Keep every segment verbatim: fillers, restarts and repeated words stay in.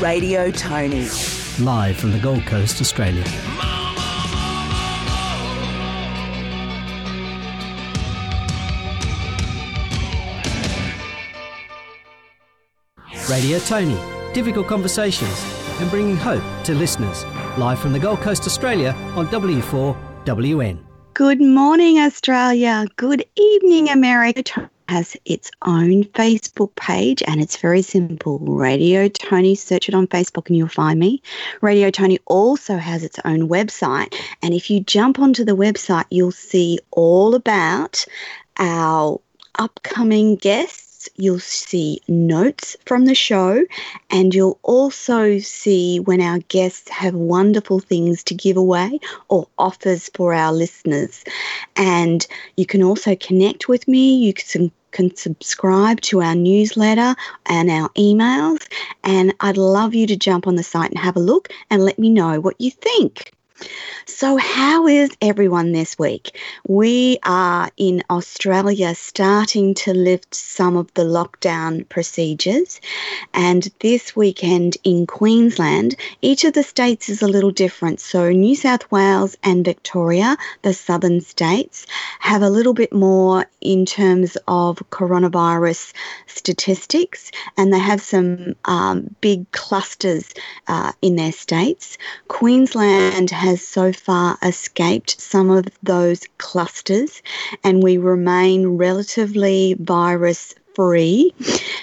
Radio Tony. Live from the Gold Coast, Australia. Radio Tony. Difficult conversations and bringing hope to listeners. Live from the Gold Coast, Australia on W four W N. Good morning, Australia. Good evening, America. Has its own Facebook page, and it's very simple. Radio Tony, search it on Facebook and you'll find me. Radio Tony also has its own website, and if you jump onto the website, you'll see all about our upcoming guests. You'll see notes from the show, and you'll also see when our guests have wonderful things to give away or offers for our listeners. And you can also connect with me. You can can subscribe to our newsletter and our emails, and I'd love you to jump on the site and have a look and let me know what you think. So how is everyone this week? We are in Australia starting to lift some of the lockdown procedures, and this weekend in Queensland, each of the states is a little different. So New South Wales and Victoria, the southern states, have a little bit more in terms of coronavirus statistics, and they have some um, big clusters uh, in their states. Queensland has has so far escaped some of those clusters, and we remain relatively virus free.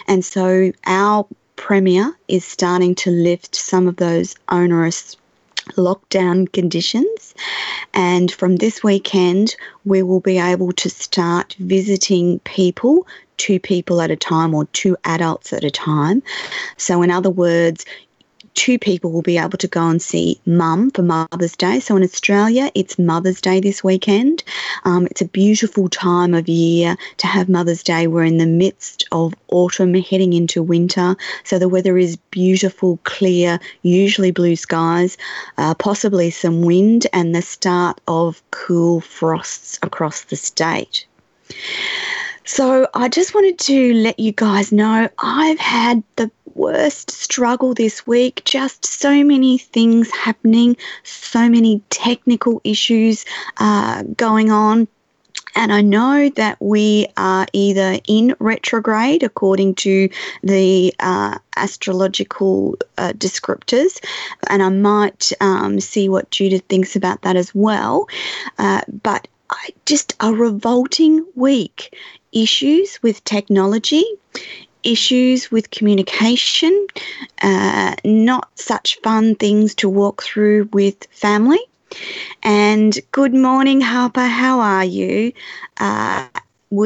And so our Premier is starting to lift some of those onerous lockdown conditions, and from this weekend we will be able to start visiting people, two people at a time or two adults at a time. So in other words, two people will be able to go and see Mum for Mother's Day. So in Australia, it's Mother's Day this weekend. Um, it's a beautiful time of year to have Mother's Day. We're in the midst of autumn, heading into winter. So the weather is beautiful, clear, usually blue skies, uh, possibly some wind, and the start of cool frosts across the state. So I just wanted to let you guys know I've had the worst struggle this week. Just so many things happening, so many technical issues uh, going on. And I know that we are either in retrograde, according to the uh, astrological uh, descriptors, and I might um, see what Judith thinks about that as well. Uh, but I, just a revolting week. Issues with technology, issues with communication, uh, not such fun things to walk through with family. And good morning, Harper. How are you? Uh,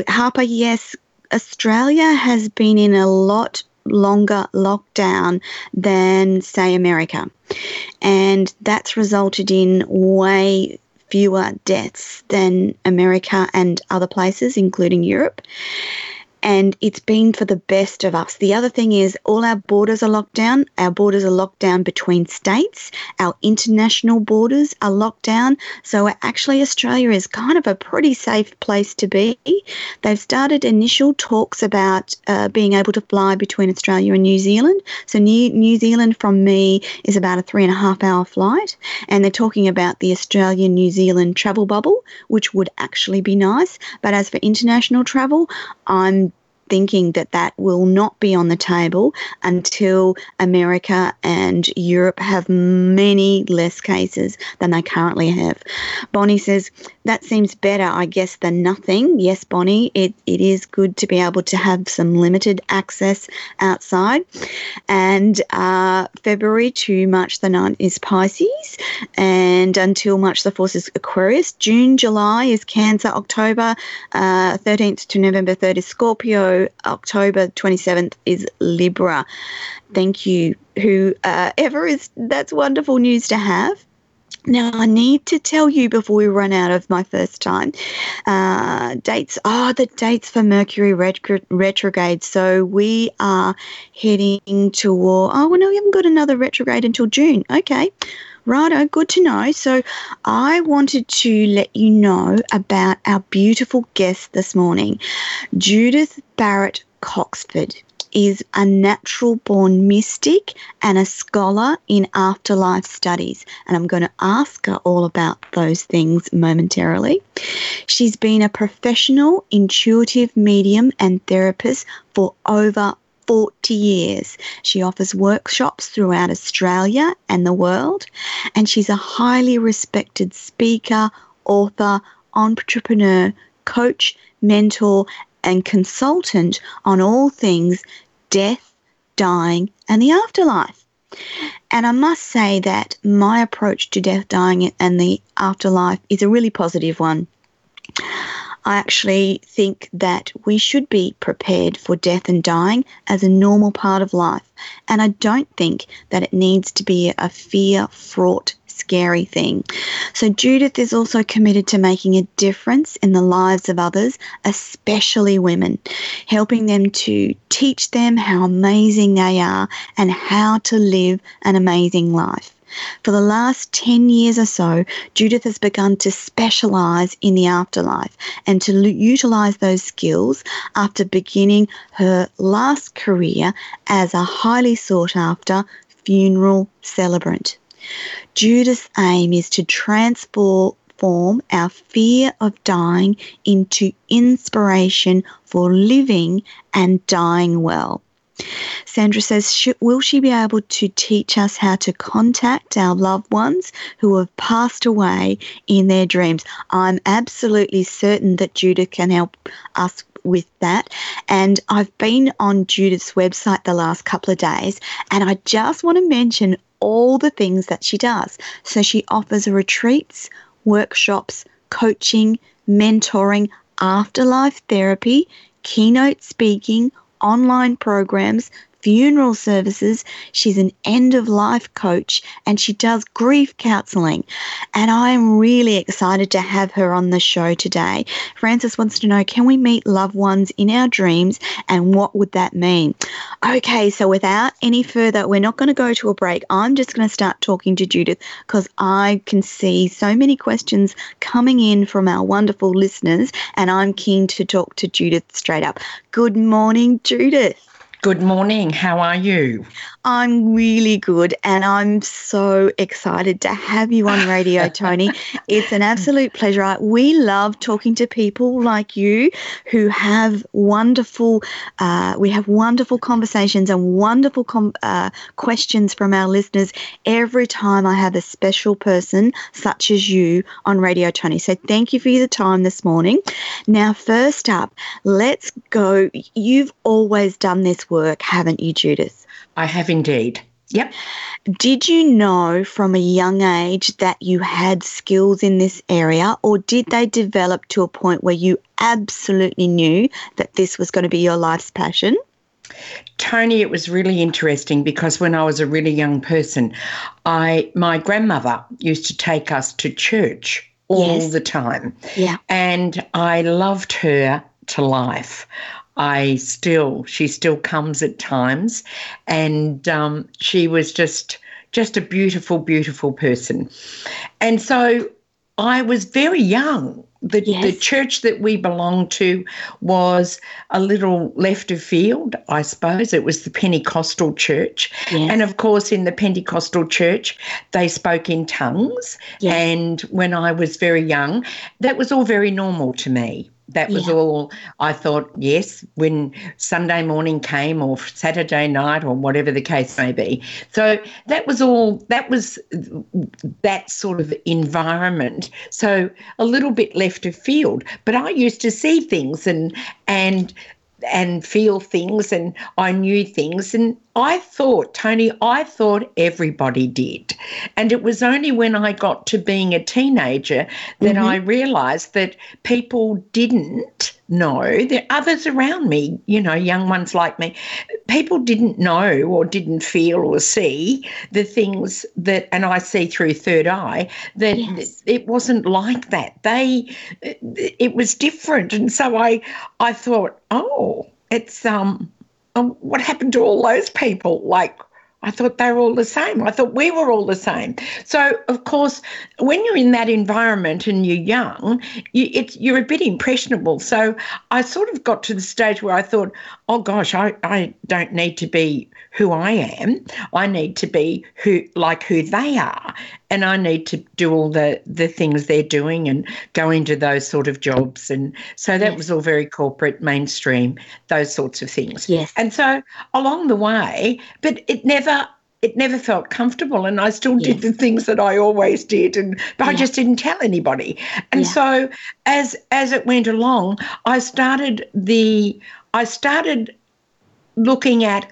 Harper, yes, Australia has been in a lot longer lockdown than, say, America. And that's resulted in way fewer deaths than America and other places, including Europe. And it's been for the best of us. The other thing is all our borders are locked down. Our borders are locked down between states. Our international borders are locked down. So actually Australia is kind of a pretty safe place to be. They've started initial talks about uh, being able to fly between Australia and New Zealand. So New, New Zealand from me is about a three and a half hour flight. And they're talking about the Australian-New Zealand travel bubble, which would actually be nice. But as for international travel, I'm thinking that that will not be on the table until America and Europe have many less cases than they currently have. Bonnie says, that seems better, I guess, than nothing. Yes, Bonnie, it, it is good to be able to have some limited access outside. And uh, February to March the ninth is Pisces, and until March the fourth is Aquarius. June, July is Cancer. October uh, thirteenth to November third is Scorpio. October twenty-seventh is Libra. Thank you, whoever is. That's wonderful news to have. Now, I need to tell you before we run out of my first time, uh, dates. Oh, the dates for Mercury retrograde. So we are heading toward, oh, well, no, we haven't got another retrograde until June. Okay. Righto, good to know. So I wanted to let you know about our beautiful guest this morning. Judith Barrett Coxford is a natural-born mystic and a scholar in afterlife studies, and I'm going to ask her all about those things momentarily. She's been a professional intuitive medium and therapist for over forty years. She offers workshops throughout Australia and the world, and she's a highly respected speaker, author, entrepreneur, coach, mentor, and consultant on all things death, dying, and the afterlife. And I must say that my approach to death, dying, and the afterlife is a really positive one. I actually think that we should be prepared for death and dying as a normal part of life. And I don't think that it needs to be a fear-fraught, scary thing. So Judith is also committed to making a difference in the lives of others, especially women, helping them to teach them how amazing they are and how to live an amazing life. For the last ten years or so, Judith has begun to specialise in the afterlife and to l- utilise those skills after beginning her last career as a highly sought-after funeral celebrant. Judith's aim is to transform our fear of dying into inspiration for living and dying well. Sandra says, will she be able to teach us how to contact our loved ones who have passed away in their dreams? I'm absolutely certain that Judith can help us with that. And I've been on Judith's website the last couple of days, and I just want to mention all the things that she does. So she offers retreats, workshops, coaching, mentoring, afterlife therapy, keynote speaking, online programs, funeral services. She's an end-of-life coach, and she does grief counselling. And I am really excited to have her on the show today. Frances wants to know, can we meet loved ones in our dreams, and what would that mean? Okay, so without any further, we're not going to go to a break. I'm just going to start talking to Judith because I can see so many questions coming in from our wonderful listeners, and I'm keen to talk to Judith straight up. Good morning, Judith. Good morning. How are you? I'm really good, and I'm so excited to have you on radio, Tony. It's an absolute pleasure. We love talking to people like you who have wonderful, uh, we have wonderful conversations and wonderful com- uh, questions from our listeners every time I have a special person such as you on radio, Tony. So thank you for your time this morning. Now, first up, let's go. You've always done this work, haven't you, Judith? I have indeed. Yep. Did you know from a young age that you had skills in this area, or did they develop to a point where you absolutely knew that this was going to be your life's passion? Tony, it was really interesting because when I was a really young person, I my grandmother used to take us to church all yes. the time. Yeah. And I loved her to life. I still, she still comes at times, and um, she was just, just a beautiful, beautiful person. And so I was very young. The, yes. the church that we belonged to was a little left of field, I suppose. It was the Pentecostal church. Yes. And, of course, in the Pentecostal church, they spoke in tongues. Yes. And when I was very young, that was all very normal to me. That was yeah. all I thought, yes, when Sunday morning came or Saturday night or whatever the case may be. So that was all, that was that sort of environment. So a little bit left of field. But I used to see things and and and feel things, and I knew things. And I thought, Tony, I thought everybody did. And it was only when I got to being a teenager that mm-hmm. I realised that people didn't know, that others around me, you know, young ones like me, people didn't know or didn't feel or see the things that, and I see through third eye, that yes. it wasn't like that. They, it was different. And so I, I thought, oh, it's, um, Um, what happened to all those people? Like, I thought they were all the same. I thought we were all the same. So, of course, when you're in that environment and you're young, you, it, you're a bit impressionable. So I sort of got to the stage where I thought, oh, gosh, I, I don't need to be who I am. I need to be who like who they are, and I need to do all the, the things they're doing and go into those sort of jobs. And so that yes. was all very corporate, mainstream, those sorts of things. Yes. And so along the way, but it never it never felt comfortable, and I still yes. did the things that I always did, and but yeah. I just didn't tell anybody. And yeah. so as as it went along, I started the I started looking at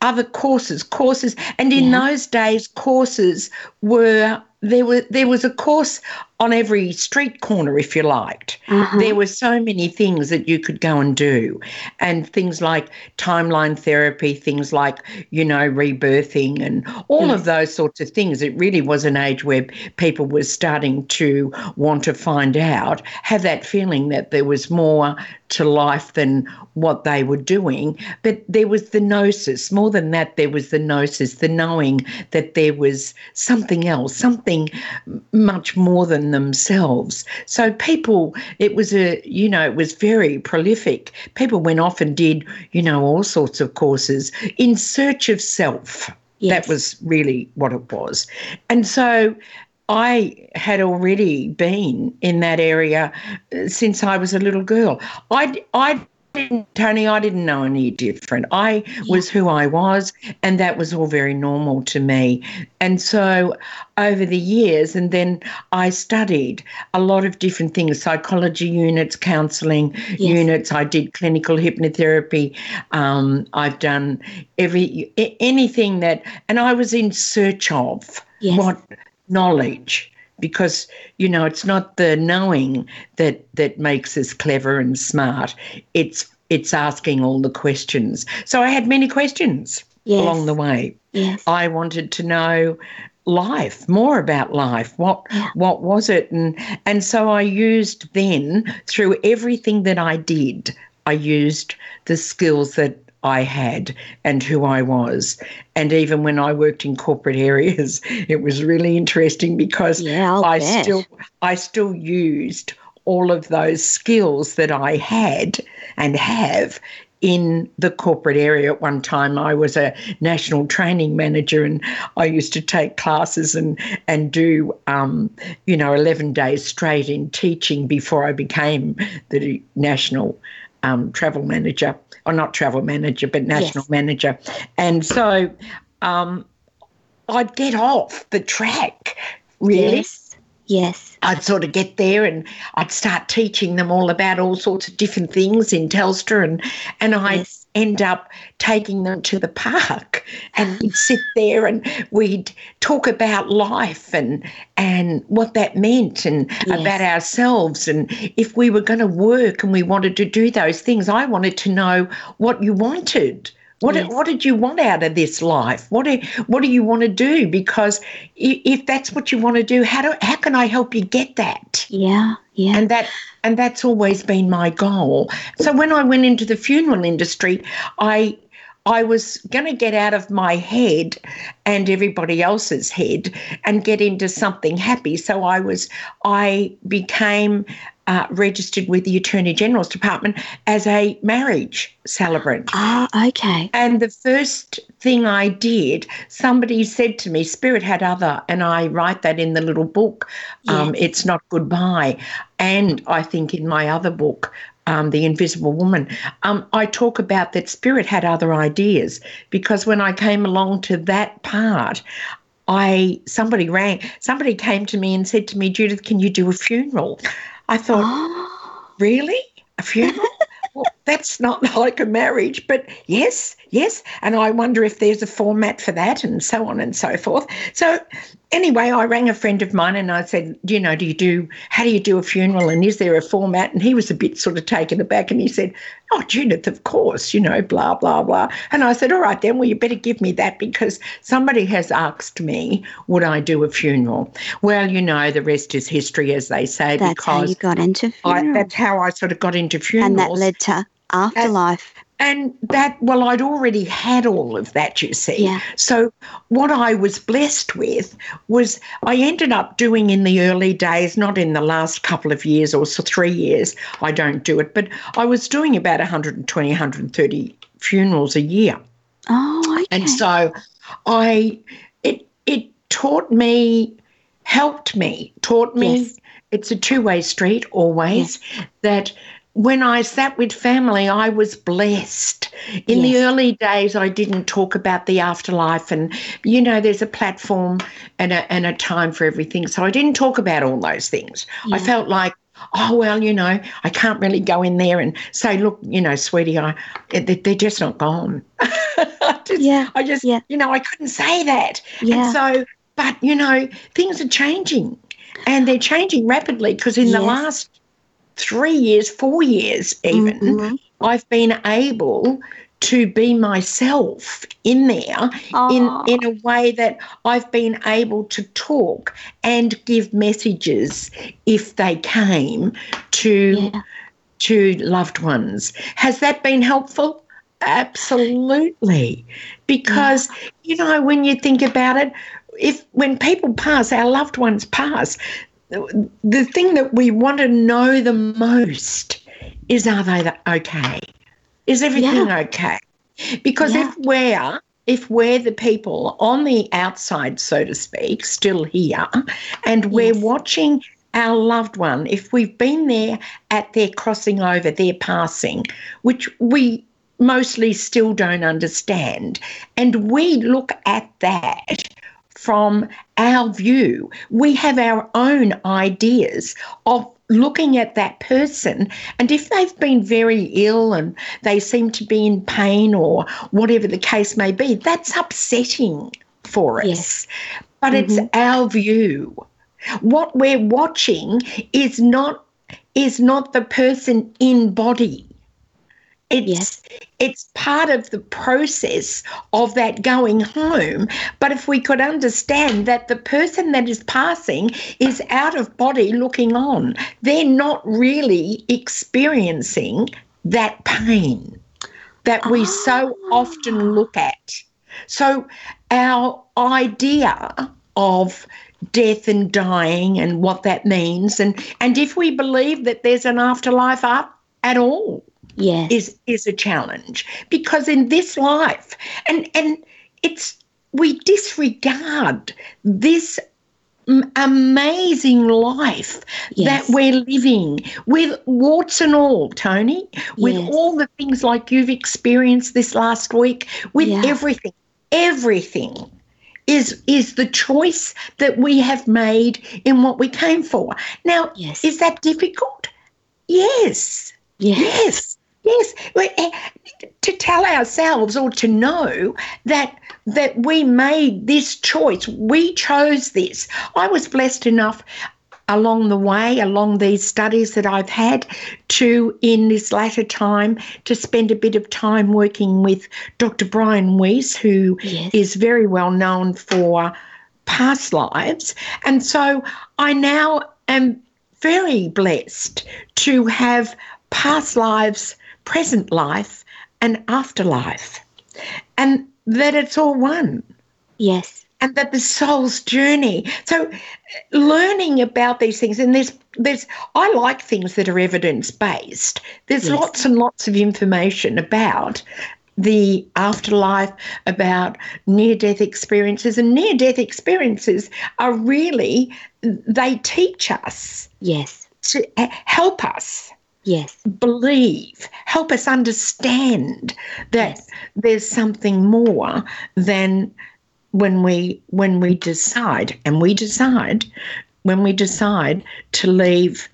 other courses, courses, and in yeah. those days, courses were there were there was a course on every street corner, if you liked. Mm-hmm. There were so many things that you could go and do, and things like timeline therapy, things like, you know, rebirthing, and all yes. of those sorts of things. It really was an age where people were starting to want to find out, have that feeling that there was more to life than what they were doing. But there was the gnosis. More than that, there was the gnosis, the knowing that there was something else, something much more than themselves. So people, it was a, you know, it was very prolific. People went off and did, you know, all sorts of courses in search of self. Yes. That was really what it was. And so I had already been in that area since I was a little girl. I, I didn't, Tony, I didn't know any different. I was who I was, and that was all very normal to me. And so over the years, and then I studied a lot of different things, psychology units, counselling yes. units. I did clinical hypnotherapy. Um, I've done every anything that, and I was in search of yes. what knowledge. Because, you know, it's not the knowing that, that makes us clever and smart. It's it's asking all the questions. So I had many questions yes. along the way. Yes. I wanted to know life, more about life. What yeah. what was it? And and so I used then, through everything that I did, I used the skills that I had and who I was. And even when I worked in corporate areas, it was really interesting because yeah, I bet. still I still used all of those skills that I had and have in the corporate area. At one time, I was a national training manager, and I used to take classes and and do, um, you know, eleven days straight in teaching before I became the national um, travel manager. Or not travel manager, but national yes. manager. And so um, I'd get off the track, really. Yes, yes. I'd sort of get there and I'd start teaching them all about all sorts of different things in Telstra, and, and I yes. end up taking them to the park, and we'd sit there and we'd talk about life and and what that meant, and yes. about ourselves, and if we were going to work and we wanted to do those things. I wanted to know what you wanted. What, yes. what did you want out of this life? What do, what do you want to do? Because if that's what you want to do, how do how can I help you get that? Yeah, yeah. And that and that's always been my goal. So when I went into the funeral industry, I I was going to get out of my head and everybody else's head and get into something happy. So I was I became uh, registered with the Attorney General's Department as a marriage celebrant. Ah, oh, okay. And the first thing I did, somebody said to me, Spirit had other, and I write that in the little book, yeah. um, It's Not Goodbye, and I think in my other book, Um, The Invisible Woman, um, I talk about that Spirit had other ideas, because when I came along to that part, I somebody rang, somebody came to me and said to me, Judith, can you do a funeral? I thought, oh. Really? A funeral? Well, that's not like a marriage, but yes, yes. And I wonder if there's a format for that, and so on and so forth. So anyway, I rang a friend of mine and I said, you know, do you do, how do you do a funeral, and is there a format? And he was a bit sort of taken aback, and he said, oh, Judith, of course, you know, blah, blah, blah. And I said, all right then, well, you better give me that, because somebody has asked me, would I do a funeral? Well, you know, the rest is history, as they say. That's because how you got into funerals. I, that's how I sort of got into funerals. And that led to afterlife. And, and that, well, I'd already had all of that, you see. Yeah. So what I was blessed with was I ended up doing in the early days, not in the last couple of years or so three years, I don't do it, but I was doing about one hundred twenty, one hundred thirty funerals a year. Oh, okay. And so I, it, it taught me, helped me, taught me, yes. It's a two-way street always, yes. That when I sat with family, I was blessed. In yes. the early days, I didn't talk about the afterlife, and, you know, there's a platform and a, and a time for everything. So I didn't talk about all those things. Yeah. I felt like, oh, well, you know, I can't really go in there and say, look, you know, sweetie, I they're just not gone. I just, yeah. I just yeah. you know, I couldn't say that. Yeah. And so, but, you know, things are changing, and they're changing rapidly, because in yes. the last three years, four years even, mm-hmm. I've been able to be myself in there oh. in, in a way that I've been able to talk and give messages, if they came, to, yeah. to loved ones. Has that been helpful? Absolutely. Because, yeah. you know, when you think about it, if when people pass, our loved ones pass, the thing that we want to know the most is, are they okay? Is everything yeah. okay? Because yeah. if we're, if we're the people on the outside, so to speak, still here, and we're yes. watching our loved one, if we've been there at their crossing over, their passing, which we mostly still don't understand, and we look at that from our view, we have our own ideas of looking at that person, and if they've been very ill and they seem to be in pain or whatever the case may be, that's upsetting for us. Yes. But mm-hmm. it's our view. What we're watching is not is not the person in body. It's, yes. it's part of the process of that going home. But if we could understand that the person that is passing is out of body looking on, they're not really experiencing that pain that we oh. so often look at. So our idea of death and dying and what that means, and, and if we believe that there's an afterlife up at all, Yes. is is a challenge, because in this life, and and it's we disregard this m- amazing life yes. that we're living with, warts and all, Tony, with yes. all the things like you've experienced this last week, with yeah. everything, everything. Is is the choice that we have made in what we came for. Now, yes. is that difficult? Yes. Yes. Yes, to tell ourselves, or to know that that we made this choice, we chose this. I was blessed enough along the way, along these studies that I've had, to, in this latter time, to spend a bit of time working with Doctor Brian Weiss, who yes. is very well known for past lives. And so I now am very blessed to have past lives, present life, and afterlife, and that it's all one. Yes. and that the soul's journey. So learning about these things, and there's there's I like things that are evidence-based. There's yes. lots and lots of information about the afterlife, about near-death experiences, and near-death experiences are really, they teach us. Yes. To help us. Yes. Believe, help us understand that yes. there's something more than when we when we decide, and we decide, when we decide to leave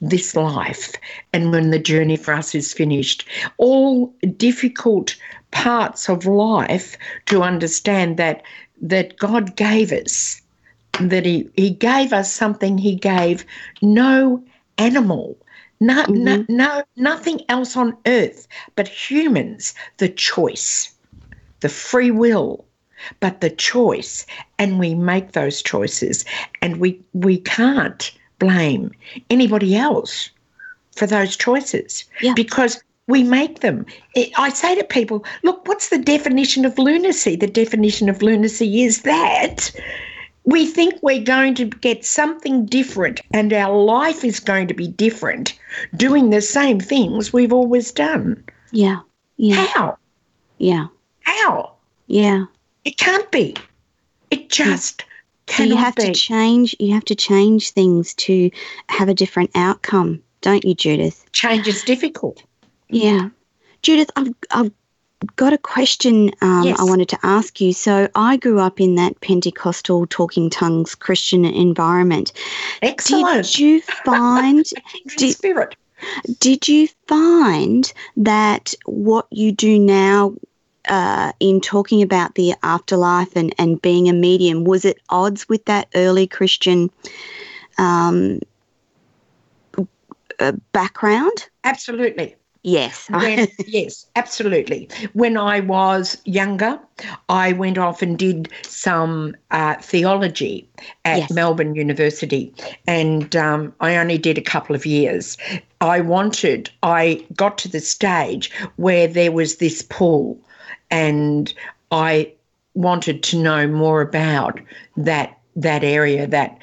this life, and when the journey for us is finished. All difficult parts of life to understand that that God gave us, that he, he gave us something he gave no animal, no, mm-hmm. no, no nothing else on earth but humans, the choice, the free will, but the choice, and we make those choices, and we we can't blame anybody else for those choices yeah. because we make them. I say to people, look, what's the definition of lunacy? The definition of lunacy is that we think we're going to get something different and our life is going to be different doing the same things we've always done. Yeah. yeah. How? Yeah. How? Yeah. It can't be. It just yeah. So you have to change. You have to change things to have a different outcome, don't you, Judith? Change is difficult. Yeah, Judith, I've I've got a question um, yes. I wanted to ask you. So I grew up in that Pentecostal Talking Tongues Christian environment. Excellent. Did you find did, spirit? Did you find that what you do now? Uh, in talking about the afterlife and, and being a medium, was it odds with that early Christian um, uh, background? Absolutely. Yes. When, yes, absolutely. When I was younger, I went off and did some uh, theology at yes. Melbourne University, and um, I only did a couple of years. I wanted, I got to the stage where there was this pull, and I wanted to know more about that that area, that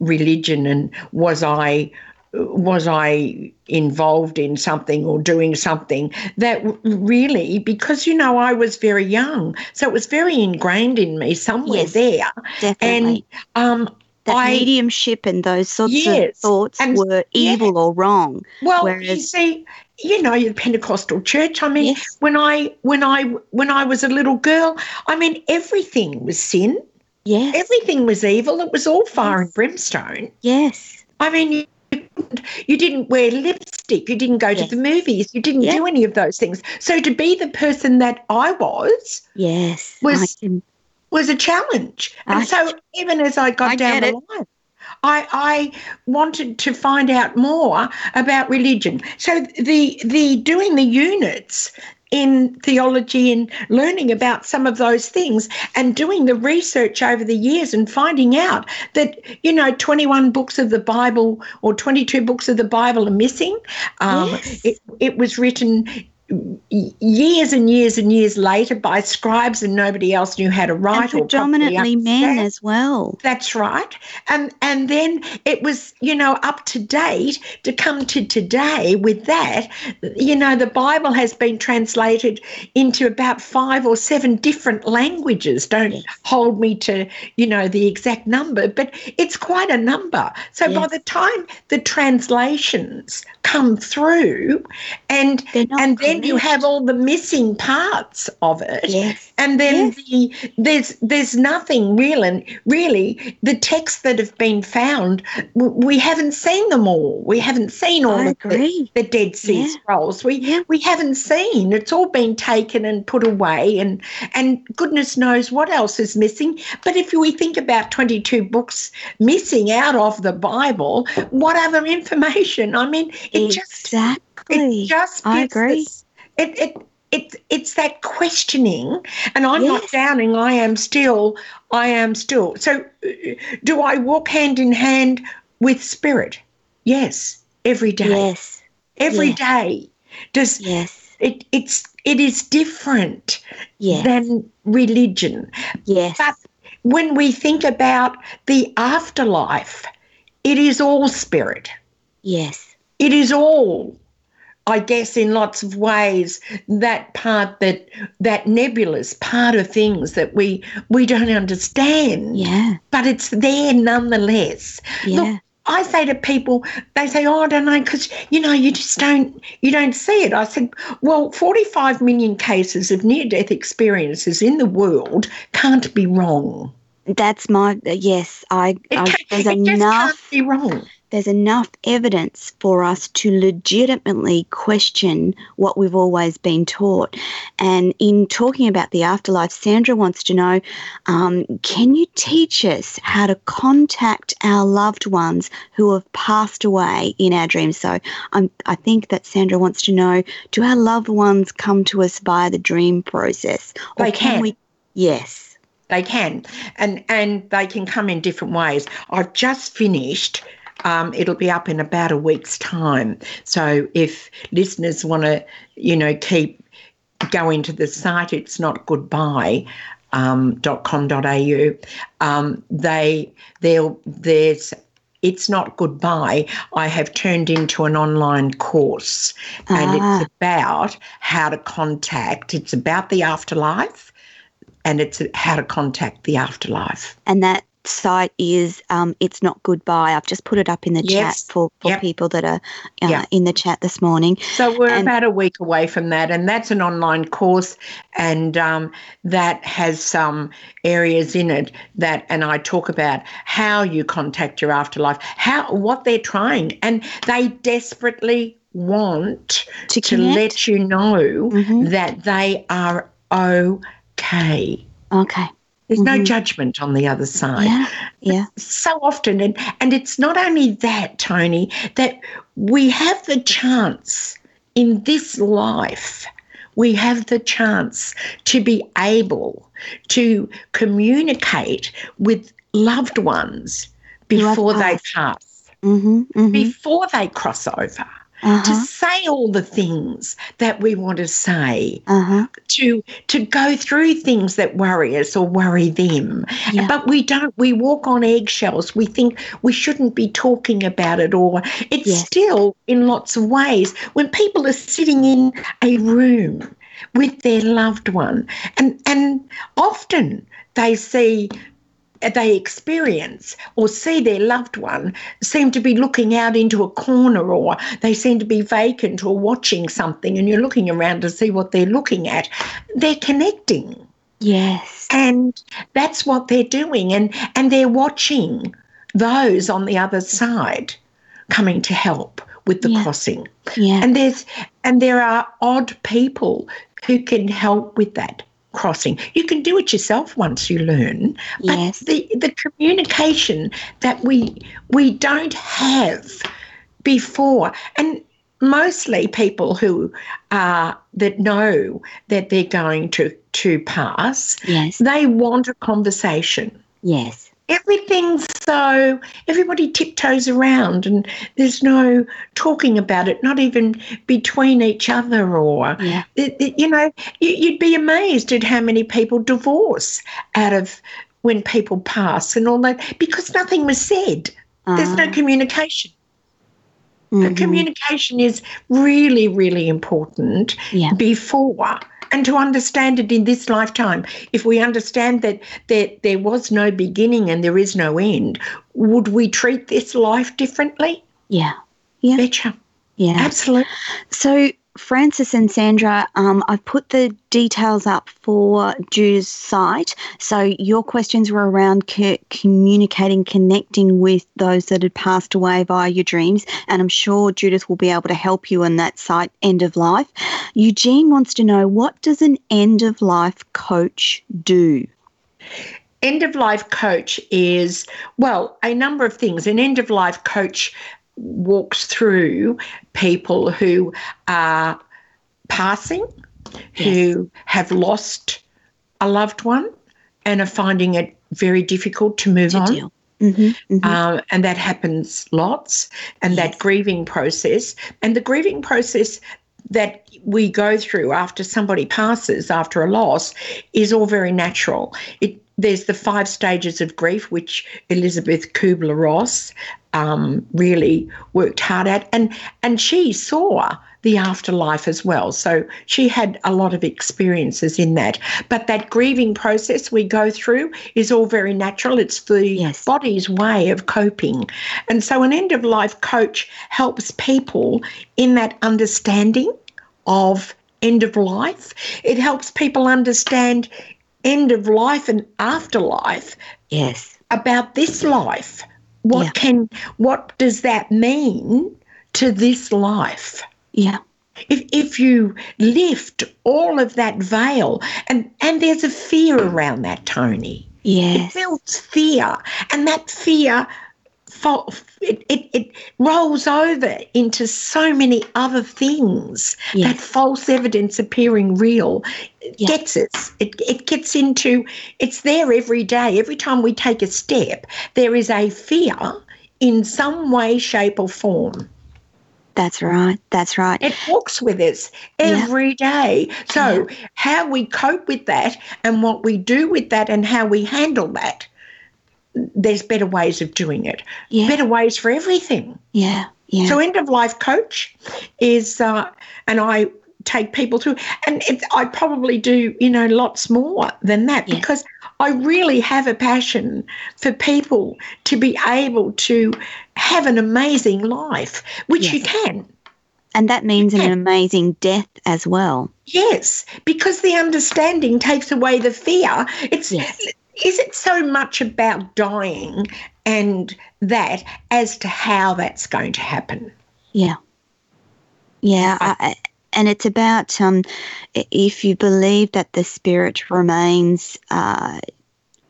religion, and was I was I involved in something or doing something that really, because, you know, I was very young, so it was very ingrained in me somewhere yes, there. Definitely. And um, that I, mediumship and those sorts yes, of thoughts and, were evil yeah. or wrong. Well, whereas, you see, you know, the Pentecostal church, I mean, yes. when I when I when I was a little girl, I mean, everything was sin. Yes. Everything was evil. It was all fire yes. and brimstone. Yes. I mean, you, you didn't wear lipstick. You didn't go yes. to the movies. You didn't yes. do any of those things. So to be the person that I was, yes, was was a challenge. And I, so even as I got I down the line, I, I wanted to find out more about religion. So the the doing the units in theology and learning about some of those things and doing the research over the years and finding out that, you know, twenty-one books of the Bible or twenty-two books of the Bible are missing. Um, yes. it, it was written years and years and years later by scribes, and nobody else knew how to write, and predominantly or men as well. That's right. And and then it was, you know, up to date to come to today with that. You know, the Bible has been translated into about five or seven different languages. Don't yes. hold me to, you know, the exact number, but it's quite a number. So yes. by the time the translations come through, and and then you have all the missing parts of it, yes. and then yes. the, there's there's nothing real, and really the texts that have been found, we haven't seen them all. We haven't seen all I of the, the Dead Sea yeah. Scrolls. We yeah. we haven't seen. It's all been taken and put away, and and goodness knows what else is missing. But if we think about twenty-two books missing out of the Bible, what other information? I mean, it exactly. just it just I agree. This, it it it it's that questioning, and I'm yes. not downing. I am still. I am still. So, do I walk hand in hand with spirit? Yes, every day. Yes, every yes. day. Does yes. It it's it is different yes. than religion. Yes, but when we think about the afterlife, it is all spirit. Yes. It is all, I guess, in lots of ways, that part, that that nebulous part of things that we we don't understand. Yeah. But it's there nonetheless. Yeah. Look, I say to people, they say, oh, I don't know, because, you know, you just don't, you don't see it. I said, well, forty-five million cases of near-death experiences in the world can't be wrong. That's my, yes, I, it I can, there's it enough, just can't be wrong. There's enough evidence for us to legitimately question what we've always been taught. And in talking about the afterlife, Sandra wants to know, um, can you teach us how to contact our loved ones who have passed away in our dreams? So um, I think that Sandra wants to know, do our loved ones come to us via the dream process? Or they can. can we, yes. They can, and, and they can come in different ways. I've just finished. Um, it'll be up in about a week's time. So if listeners want to, you know, keep going to the site, it's not goodbye. Um, dot com dot au. Um, they there there's it's not goodbye. I have turned into an online course, and ah. it's about how to contact. It's about the afterlife. And it's how to contact the afterlife. And that site is um, It's Not Goodbye. I've just put it up in the yes. chat for, for yep. people that are uh, yep. in the chat this morning. So we're and, about a week away from that, and that's an online course, and um, that has some areas in it that, and I talk about how you contact your afterlife, how what they're trying, and they desperately want to, to let you know mm-hmm. that they are okay. Okay. Okay. There's mm-hmm. no judgment on the other side. Yeah. Yeah. So often, and, and it's not only that, Tony, that we have the chance in this life, we have the chance to be able to communicate with loved ones before Love they us. pass, mm-hmm. Mm-hmm. before they cross over. Uh-huh. To say all the things that we want to say, uh-huh. to to go through things that worry us or worry them. Yeah. But we don't, we walk on eggshells. We think we shouldn't be talking about it, or it's yes. still in lots of ways when people are sitting in a room with their loved one. And, and often they see... they experience or see their loved one seem to be looking out into a corner, or they seem to be vacant or watching something, and you're looking around to see what they're looking at. They're connecting. Yes. And that's what they're doing, and, and they're watching those on the other side coming to help with the yeah. crossing. Yeah. And there's and there are odd people who can help with that crossing. You can do it yourself once you learn, but yes. the, the communication that we we don't have before, and mostly people who are that know that they're going to, to pass, yes. they want a conversation. Yes. Everything's so, everybody tiptoes around, and there's no talking about it, not even between each other, or, yeah. it, it, you know, you, you'd be amazed at how many people divorce out of when people pass and all that, because nothing was said. Uh-huh. There's no communication. Mm-hmm. The communication is really, really important yeah. before. And to understand it in this lifetime, if we understand that, that there was no beginning and there is no end, would we treat this life differently? Yeah. Yeah. Betcha. Yeah. Absolutely. So, Francis and Sandra, um, I've put the details up for Ju's site. So your questions were around c- communicating, connecting with those that had passed away via your dreams, and I'm sure Judith will be able to help you on that site, end of life. Eugene wants to know, what does an end of life coach do? End of life coach is, well, a number of things. An end of life coach walks through people who are passing, yes. who have lost a loved one and are finding it very difficult to move to on. Deal. Mm-hmm, mm-hmm. Um, and that happens lots, and yes. that grieving process. And the grieving process that we go through after somebody passes, after a loss, is all very natural. It There's the five stages of grief, which Elizabeth Kubler-Ross um, really worked hard at. And, and she saw the afterlife as well. So she had a lot of experiences in that. But that grieving process we go through is all very natural. It's the yes. body's way of coping. And so an end-of-life coach helps people in that understanding of end-of-life. It helps people understand end of life and afterlife. Yes. About this life. What yeah. can what does that mean to this life? Yeah. If if you lift all of that veil, and, and there's a fear around that, Tony. Yes. It builds fear. And that fear It, it, it rolls over into so many other things. Yes. That false evidence appearing real yes. gets us. It, it gets into, it's there every day. Every time we take a step, there is a fear in some way, shape or form. That's right. That's right. It walks with us every yeah. day. So yeah. how we cope with that and what we do with that and how we handle that, there's better ways of doing it, yeah. better ways for everything. Yeah, yeah. So end-of-life coach is, uh, and I take people through, and it, I probably do, you know, lots more than that yeah. because I really have a passion for people to be able to have an amazing life, which yes. you can. And that means yeah. an amazing death as well. Yes, because the understanding takes away the fear. It's yes. Is it so much about dying and that as to how that's going to happen? Yeah. Yeah. I, I, and it's about um, if you believe that the spirit remains uh,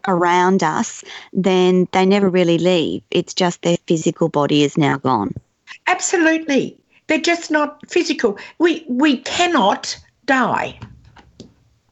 around us, then they never really leave. It's just their physical body is now gone. Absolutely. They're just not physical. We, we cannot die.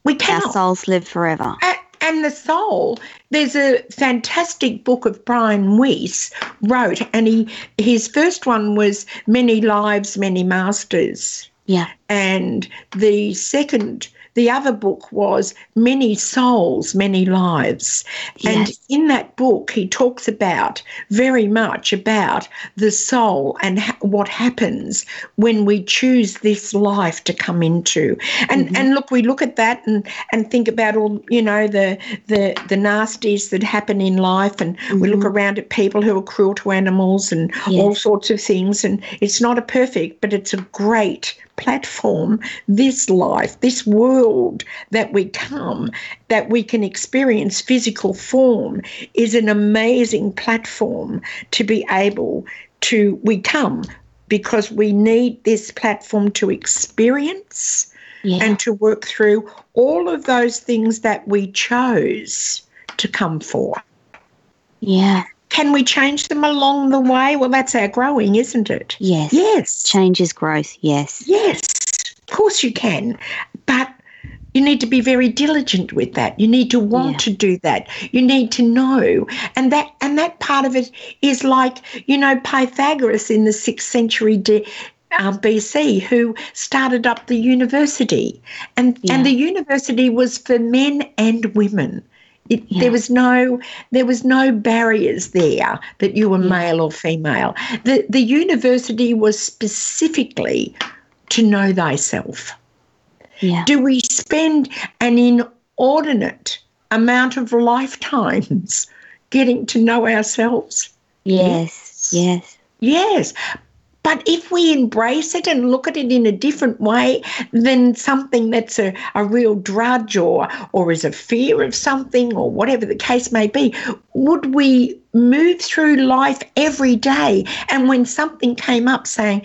We cannot. Our souls live forever. Uh, And the soul, there's a fantastic book of Brian Weiss wrote, and he his first one was Many Lives, Many Masters. Yeah. And the second, the other book was Many Souls, Many Lives. Yes. And in that book, he talks about very much about the soul and ha- what happens when we choose this life to come into. And mm-hmm. and look, we look at that and, and think about all, you know, the the the nasties that happen in life, and mm-hmm. we look around at people who are cruel to animals and yes. all sorts of things. And it's not a perfect, but it's a great platform, this life, this world that we come, that we can experience physical form, is an amazing platform to be able to, we come because we need this platform to experience yeah. and to work through all of those things that we chose to come for. Yeah. Can we change them along the way? Well, that's our growing, isn't it? Yes. Yes. Change is growth, yes. Yes, of course you can. But you need to be very diligent with that. You need to want yeah. to do that. You need to know. And that and that part of it is like, you know, Pythagoras in the sixth century de- Uh, B C, who started up the university. And, yeah. and the university was for men and women. It, yeah. There was no there was no barriers there that you were yeah. male or female. The the university was specifically to know thyself. Yeah. Do we spend an inordinate amount of lifetimes getting to know ourselves? Yes, yes. Yes. yes. But if we embrace it and look at it in a different way than something that's a, a real drudge or or is a fear of something or whatever the case may be, would we move through life every day? And when something came up saying,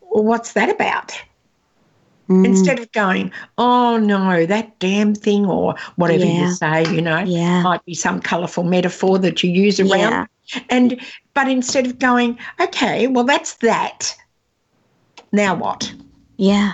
well, what's that about? Mm. Instead of going, oh, no, that damn thing or whatever yeah. you say, you know, yeah. might be some colourful metaphor that you use around. Yeah. And but instead of going, okay, well, that's that. Now what? Yeah,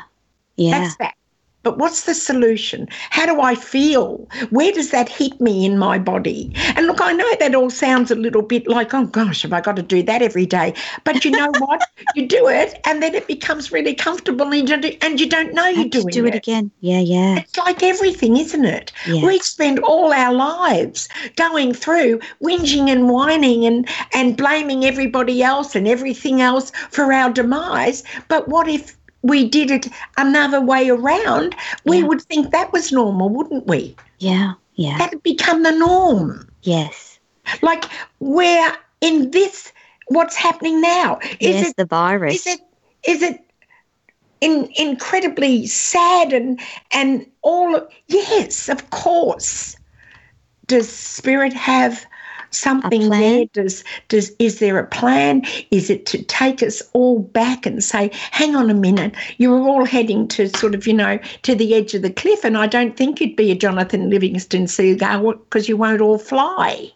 yeah. That's that. but what's the solution? How do I feel? Where does that hit me in my body? And look, I know that all sounds a little bit like, oh, gosh, have I got to do that every day? But you know what? You do it and then it becomes really comfortable and you, do, and you don't know you're doing it. do it again. Yeah, yeah. It's like everything, isn't it? Yeah. We spend all our lives going through whinging and whining and, and blaming everybody else and everything else for our demise. But what if we did it another way around? We yeah. would think that was normal, wouldn't we? Yeah, yeah. That would become the norm. Yes. Like we're in this, what's happening now. Is yes, it, the virus. Is it, is it in, incredibly sad and, and all? Of, yes, of course. Does Spirit have something there? Does, does, is there a plan? Is it to take us all back and say, hang on a minute, you're all heading to sort of, you know, to the edge of the cliff, and I don't think you'd be a Jonathan Livingston Seagull because you won't all fly.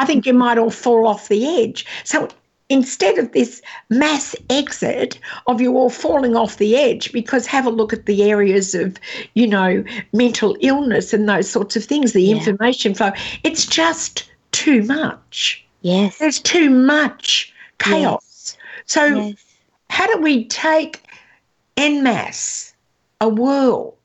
I think you might all fall off the edge. So instead of this mass exit of you all falling off the edge, because have a look at the areas of, you know, mental illness and those sorts of things, the yeah. information flow, it's just too much. Yes. There's too much chaos. Yes. So yes. how do we take en masse a world,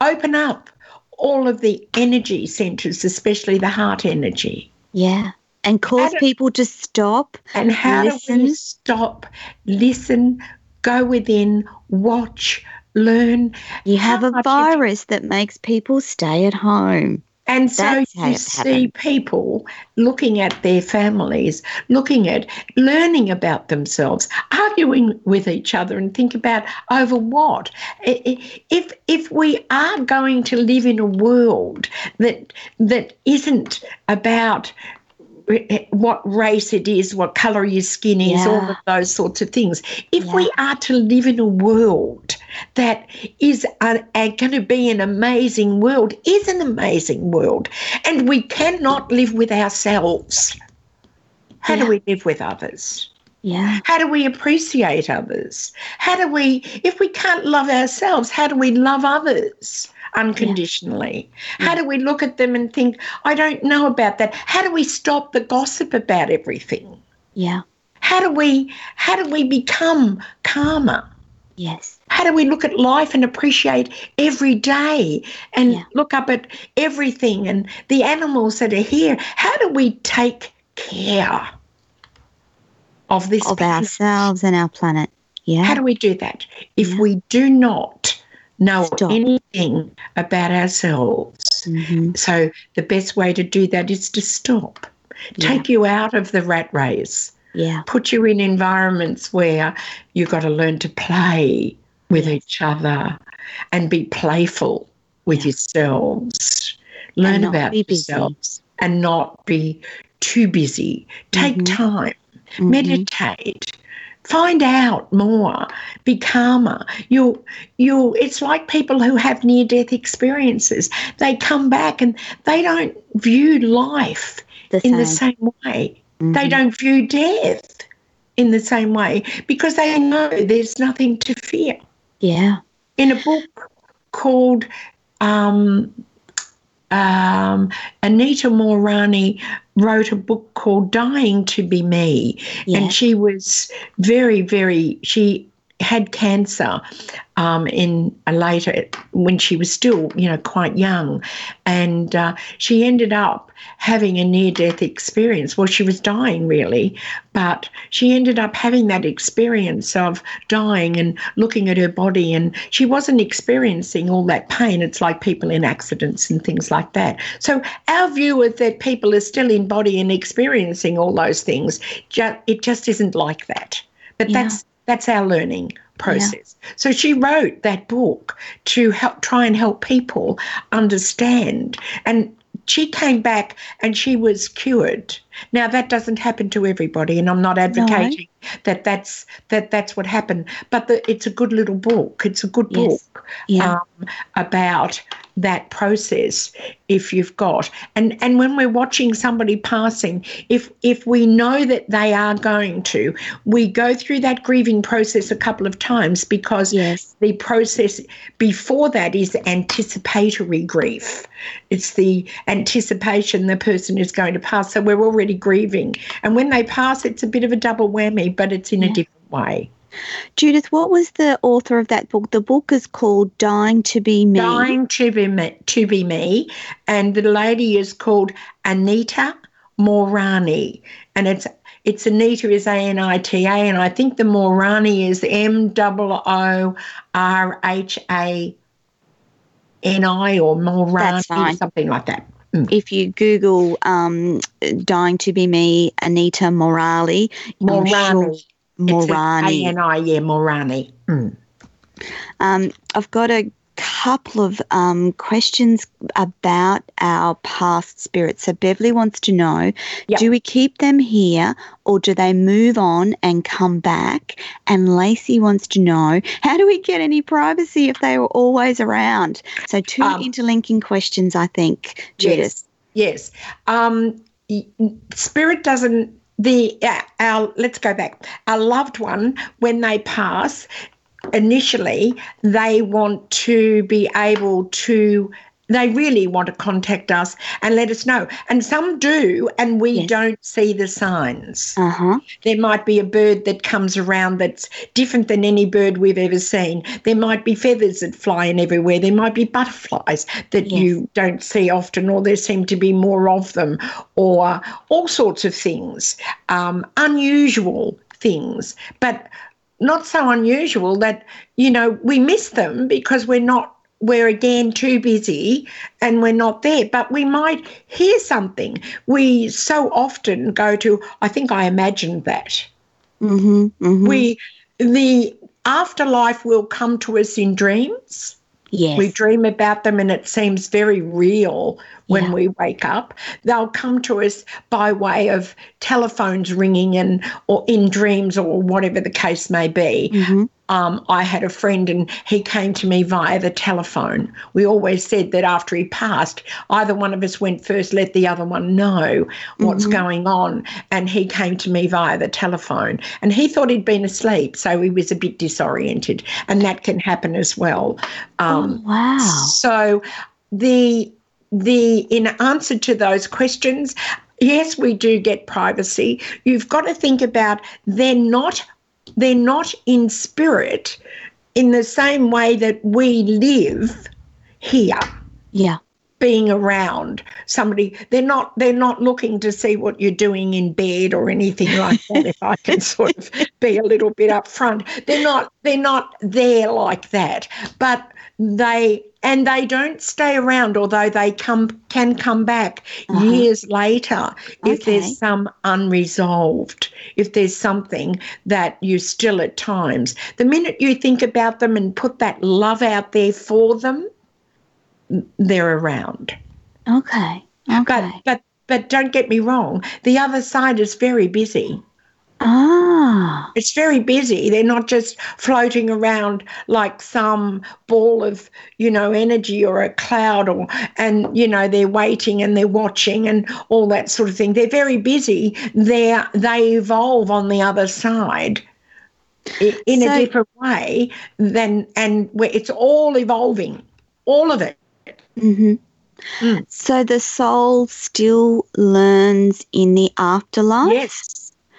open up all of the energy centres, especially the heart energy? Yeah. And cause people to stop and how listen. do we stop, listen, go within, watch, learn. You have a virus that makes people stay at home. And so you see people looking at their families, looking at, learning about themselves, arguing with each other, and think about over what. If if we are going to live in a world that that isn't about what race it is, what colour your skin is, yeah. all of those sorts of things. If yeah. we are to live in a world that is going to be an amazing world, is an amazing world, and we cannot live with ourselves, how yeah. do we live with others? Yeah. How do we appreciate others? How do we, if we can't love ourselves, how do we love others unconditionally? Yeah. How yeah. do we look at them and think, I don't know about that? How do we stop the gossip about everything? Yeah. How do we how do we become calmer? Yes. How do we look at life and appreciate every day and yeah. look up at everything and the animals that are here? How do we take care of this of planet? ourselves and our planet? Yeah. How do we do that? If yeah. we do not know Stop. anything about ourselves. Mm-hmm. So the best way to do that is to stop, yeah. take you out of the rat race, yeah. put you in environments where you've got to learn to play with yes. each other and be playful with yeah. yourselves, learn about yourselves busy. and not be too busy. Take mm-hmm. time, mm-hmm. meditate. Find out more. Be calmer. You'll, you'll, it's like people who have near-death experiences. They come back and they don't view life the in same. the same way. Mm-hmm. They don't view death in the same way because they know there's nothing to fear. Yeah. In a book called um, um, Anita Moorjani wrote a book called Dying to Be Me, yeah. and she was very, very, she had cancer um, in a later, when she was still, you know, quite young, and uh, she ended up having a near-death experience. Well, she was dying really, but she ended up having that experience of dying and looking at her body, and she wasn't experiencing all that pain. It's like people in accidents and things like that. So our view is that people are still in body and experiencing all those things. Just, it just isn't like that. But yeah. that's that's our learning process. Yeah. So she wrote that book to help try and help people understand. And she came back and she was cured Now, that doesn't happen to everybody, and I'm not advocating no. that that's that that's what happened. But the, it's a good little book. It's a good yes. book yeah. um, about that process if you've got. And and when we're watching somebody passing, if if we know that they are going to, we go through that grieving process a couple of times because yes. the process before that is anticipatory grief. It's the anticipation the person is going to pass. So we're already grieving. And when they pass, it's a bit of a double whammy, but it's in yeah. a different way. Judith, what was the author of that book? The book is called Dying to Be Me. Dying to Be Me, to be me. And the lady is called Anita Moorjani. And it's it's Anita is A N I T A, and I think the Moorjani is M O O R H A N I or Moorjani, something like that. If you Google um, Dying to Be Me, Anita Moorjani. Moorjani. Moorjani. A N I, yeah, Moorjani. Mm. Um, I've got a couple of um, questions about our past spirits. So Beverly wants to know, yep. do we keep them here or do they move on and come back? And Lacey wants to know, how do we get any privacy if they were always around? So two um, interlinking questions, I think, Judith. Yes. yes. Um, spirit doesn't, the uh, our let's go back. Our loved one, when they pass, initially, they want to be able to, they really want to contact us and let us know. And some do, and we yes. don't see the signs. Uh-huh. There might be a bird that comes around that's different than any bird we've ever seen. There might be feathers that fly in everywhere. There might be butterflies that yes. you don't see often, or there seem to be more of them, or all sorts of things, um, unusual things. But not so unusual that, you know, we miss them because we're not, we're again too busy and we're not there. But we might hear something. We so often go to, I think I imagined that. Mm-hmm, mm-hmm. We, the afterlife will come to us in dreams. Yes. We dream about them and it seems very real when yeah. we wake up. They'll come to us by way of telephones ringing and or in dreams or whatever the case may be. Mm-hmm. Um, I had a friend and he came to me via the telephone. We always said that after he passed, either one of us went first, let the other one know what's mm-hmm. going on. And he came to me via the telephone. And he thought he'd been asleep, so he was a bit disoriented. And that can happen as well. Um, oh, wow. So the the in answer to those questions, yes, we do get privacy. You've got to think about they're not They're not in spirit in the same way that we live here. Yeah. Being around somebody. They're not they're not looking to see what you're doing in bed or anything like that, if I can sort of be a little bit upfront. They're not they're not there like that. But they and they don't stay around, although they come can come back uh-huh. years later if okay. there's some unresolved, if there's something that you still at times. The minute you think about them and put that love out there for them, they're around. Okay. Okay. But, but but don't get me wrong, the other side is very busy. Ah. It's very busy. They're not just floating around like some ball of, you know, energy or a cloud or, and, you know, they're waiting and they're watching and all that sort of thing. They're very busy. They're, they evolve on the other side in so, a different way than, and it's all evolving, all of it. Mm-hmm. Mm. So the soul still learns in the afterlife? Yes.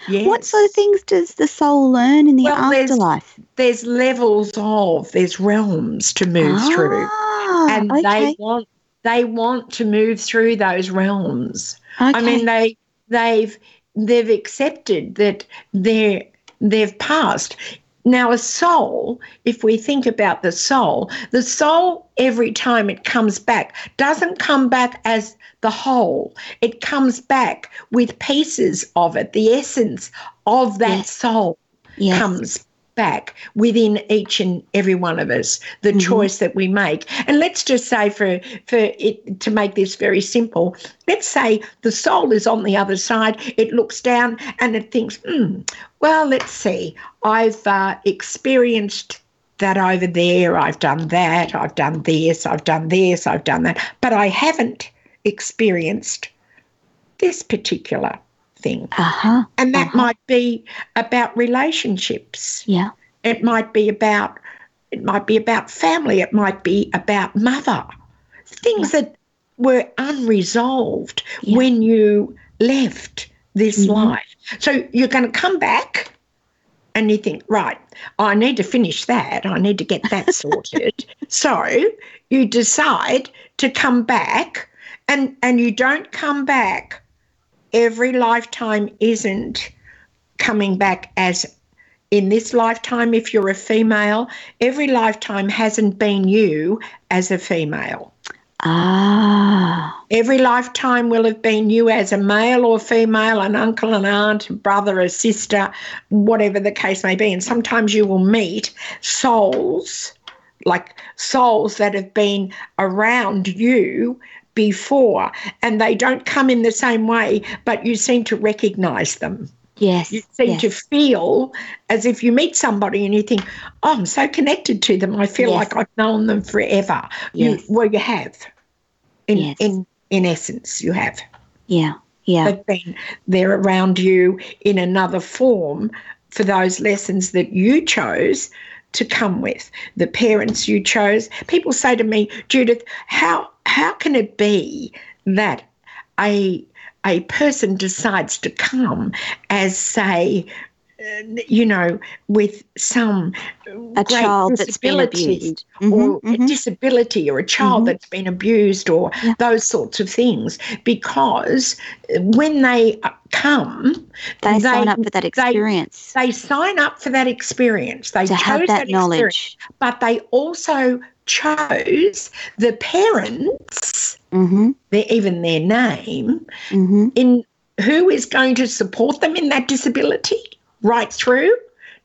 Yes. What sort of things does the soul learn in the well, afterlife? There's, there's levels of, there's realms to move ah, through. And okay. they want they want to move through those realms. Okay. I mean, they they've they've accepted that they're they've passed. Now a soul, if we think about the soul, the soul every time it comes back doesn't come back as the whole. It comes back with pieces of it. The essence of that yes. soul yes. comes back within each and every one of us, the mm-hmm. choice that we make. And let's just say for for it to make this very simple, let's say the soul is on the other side. It looks down and it thinks, hmm, well, let's see, I've uh, experienced that over there, I've done that, I've done this, I've done this, I've done that, but I haven't experienced this particular thing. Uh-huh. And that uh-huh. might be about relationships. Yeah. It might be about it might be about family. It might be about mother. Things yeah. that were unresolved yeah. when you left this mm-hmm. life. So you're going to come back and you think, right, I need to finish that. I need to get that sorted. So you decide to come back, and, and you don't come back. Every lifetime isn't coming back as in this lifetime. If you're a female, every lifetime hasn't been you as a female. Ah. Every lifetime will have been you as a male or female, an uncle, an aunt, a brother, a sister, whatever the case may be. And sometimes you will meet souls, like souls that have been around you before, and they don't come in the same way, but you seem to recognize them. Yes. You seem yes. to feel as if you meet somebody and you think, oh, I'm so connected to them. I feel yes. like I've known them forever. Yes. You, well, you have. In, yes. in in essence, you have. Yeah, yeah. But then they're around you in another form for those lessons that you chose to come with, the parents you chose. People say to me, Judith, how How can it be that a a person decides to come as, say, you know, with some a great child that's been abused, mm-hmm, or mm-hmm. a disability, or a child mm-hmm. that's been abused, or yeah. those sorts of things? Because when they come, they, they sign up for that experience. They, they sign up for that experience. They to chose have that, that knowledge, but they also chose the parents, mm-hmm. their, even their name, mm-hmm. in who is going to support them in that disability right through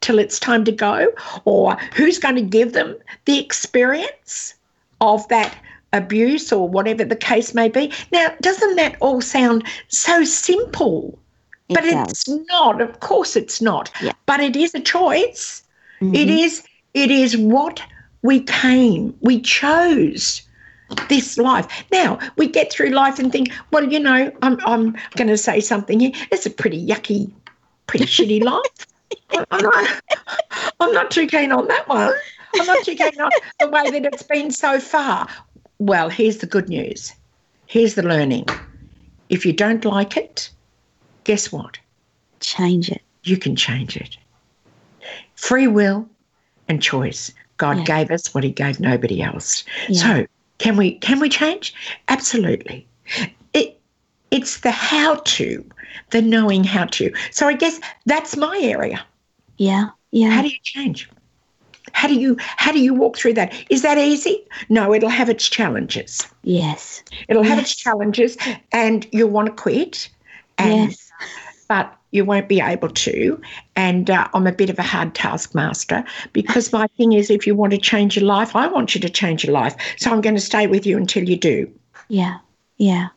till it's time to go, or who's going to give them the experience of that abuse or whatever the case may be. Now, doesn't that all sound so simple? It but does. It's not. Of course it's not. Yeah. But it is a choice. Mm-hmm. It is. It is what we came, we chose this life. Now, we get through life and think, well, you know, I'm I'm going to say something here. It's a pretty yucky, pretty shitty life. I'm not, I'm not too keen on that one. I'm not too keen on the way that it's been so far. Well, here's the good news. Here's the learning. If you don't like it, guess what? Change it. You can change it. Free will and choice. God yeah. gave us what he gave nobody else. Yeah. So can we can we change? Absolutely. It It's the how-to, the knowing how-to. So I guess that's my area. Yeah, yeah. How do you change? How do you how do you walk through that? Is that easy? No, it'll have its challenges. Yes. It'll yes. have its challenges, and you'll want to quit. And, yes. But you won't be able to, and uh, I'm a bit of a hard taskmaster, because my thing is, if you want to change your life, I want you to change your life, so I'm going to stay with you until you do. Yeah, yeah.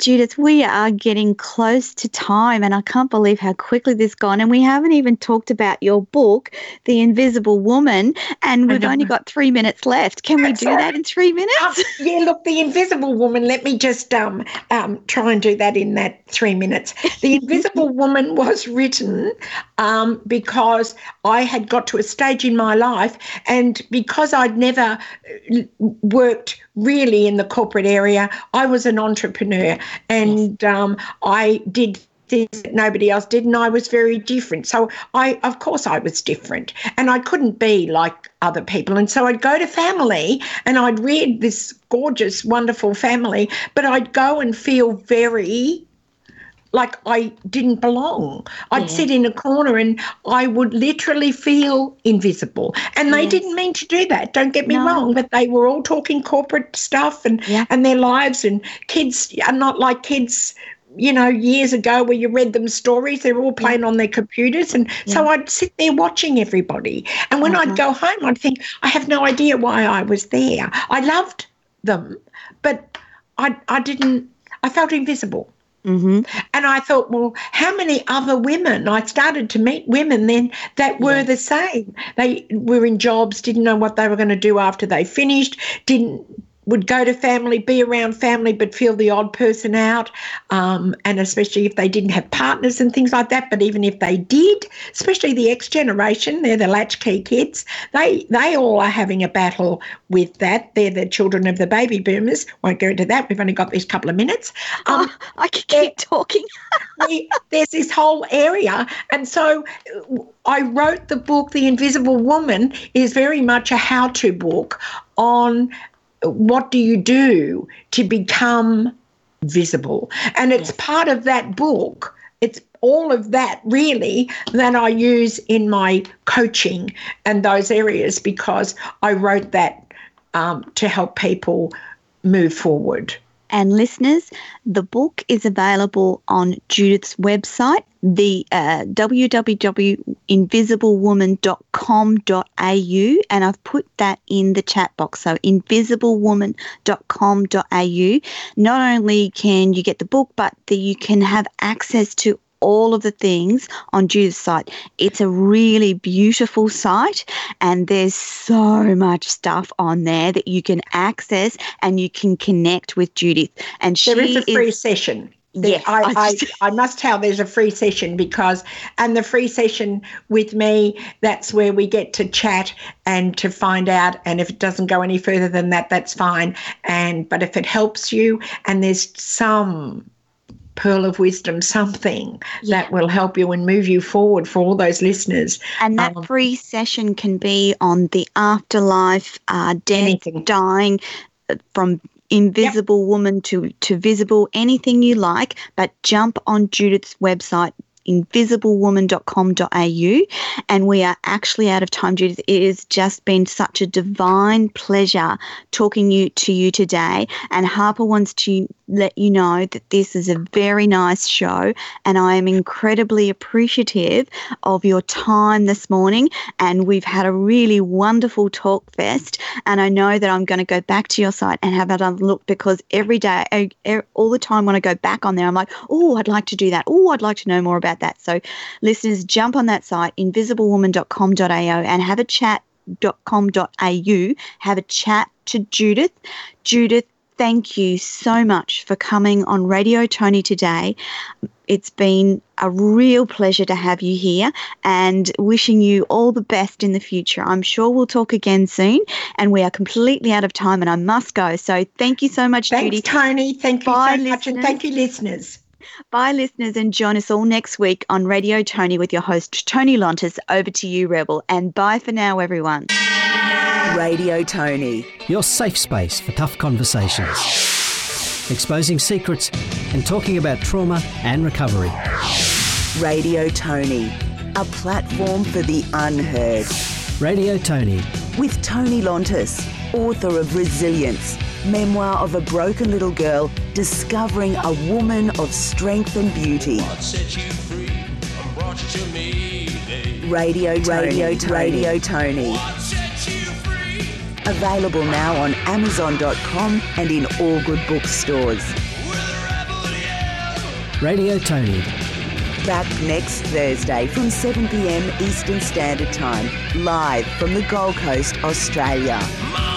Judith, we are getting close to time, and I can't believe how quickly this has gone, and we haven't even talked about your book, The Invisible Woman, and we've only got three minutes left. Can we do Sorry. that in three minutes? Uh, yeah, look, The Invisible Woman, let me just um, um, try and do that in that three minutes. The Invisible Woman was written um, because I had got to a stage in my life, and because I'd never worked really in the corporate area, I was an entrepreneur, and um, I did things that nobody else did, and I was very different. So I, of course, I was different, and I couldn't be like other people. And so I'd go to family, and I'd read this gorgeous, wonderful family, but I'd go and feel very like I didn't belong. I'd yeah. sit in a corner and I would literally feel invisible. And they yes. didn't mean to do that, don't get me no. wrong, but they were all talking corporate stuff and, yeah. and their lives, and kids are not like kids you know, years ago where you read them stories, they're all playing yeah. on their computers. And yeah. so I'd sit there watching everybody. And when uh-huh. I'd go home, I'd think, I have no idea why I was there. I loved them, but I I didn't, I felt invisible. Mm-hmm. And I thought, well, how many other women? I started to meet women then that were yeah. the same. They were in jobs, didn't know what they were going to do after they finished, didn't would go to family, be around family, but feel the odd person out, um, and especially if they didn't have partners and things like that. But even if they did, especially the X generation, they're the latchkey kids, they they all are having a battle with that. They're the children of the baby boomers. Won't go into that. We've only got this couple of minutes. Um, oh, I could keep talking. There's this whole area. And so I wrote the book, The Invisible Woman, is very much a how-to book on what do you do to become visible? And it's yes. part of that book. It's all of that really that I use in my coaching and those areas, because I wrote that um, to help people move forward. And listeners, the book is available on Judith's website, the uh, w w w dot invisible woman dot com dot a u, and I've put that in the chat box. So invisible woman dot com dot a u. Not only can you get the book, but the, you can have access to all of the things on Judith's site. It's a really beautiful site, and there's so much stuff on there that you can access, and you can connect with Judith. And she there is a free is, session. There, yes, I, I, I, I must tell there's a free session because, and the free session with me, that's where we get to chat and to find out. And if it doesn't go any further than that, that's fine. And but if it helps you, and there's some pearl of wisdom, something yeah. that will help you and move you forward for all those listeners. And that um, free session can be on the afterlife, uh, death, anything. Dying, from invisible yep. woman to, to visible, anything you like, but jump on Judith's website, invisible woman dot com dot a u, and we are actually out of time, Judith. It has just been such a divine pleasure talking you to you today, and Harper wants to let you know that this is a very nice show, and I am incredibly appreciative of your time this morning, and we've had a really wonderful talk fest, and I know that I'm going to go back to your site and have another look, because every day, all the time when I go back on there, I'm like, oh, I'd like to do that. Oh, I'd like to know more about that. So listeners, jump on that site, invisible woman dot com dot a u, and have a chat, .com.au, have a chat to Judith. Judith, thank you so much for coming on Radio Tony today. It's been a real pleasure to have you here, and wishing you all the best in the future. I'm sure we'll talk again soon, and we are completely out of time and I must go. So thank you so much, Thanks, Judy. Tony. Thank you Bye, so listeners. much, and thank you, listeners. Bye, listeners, and join us all next week on Radio Tony with your host, Tony Lontis. Over to you, Rebel, and bye for now, everyone. Radio Tony, your safe space for tough conversations, exposing secrets and talking about trauma and recovery. Radio Tony, a platform for the unheard. Radio Tony, with Tony Lontis, author of Resilience, Memoir of a Broken Little Girl, Discovering a Woman of Strength and Beauty. What set you free and brought you to me today? Radio Tony, Radio Tony. Radio Tony. What set you free? Available now on amazon dot com and in all good bookstores. Radio Tony. Back next Thursday from seven p m Eastern Standard Time, live from the Gold Coast, Australia.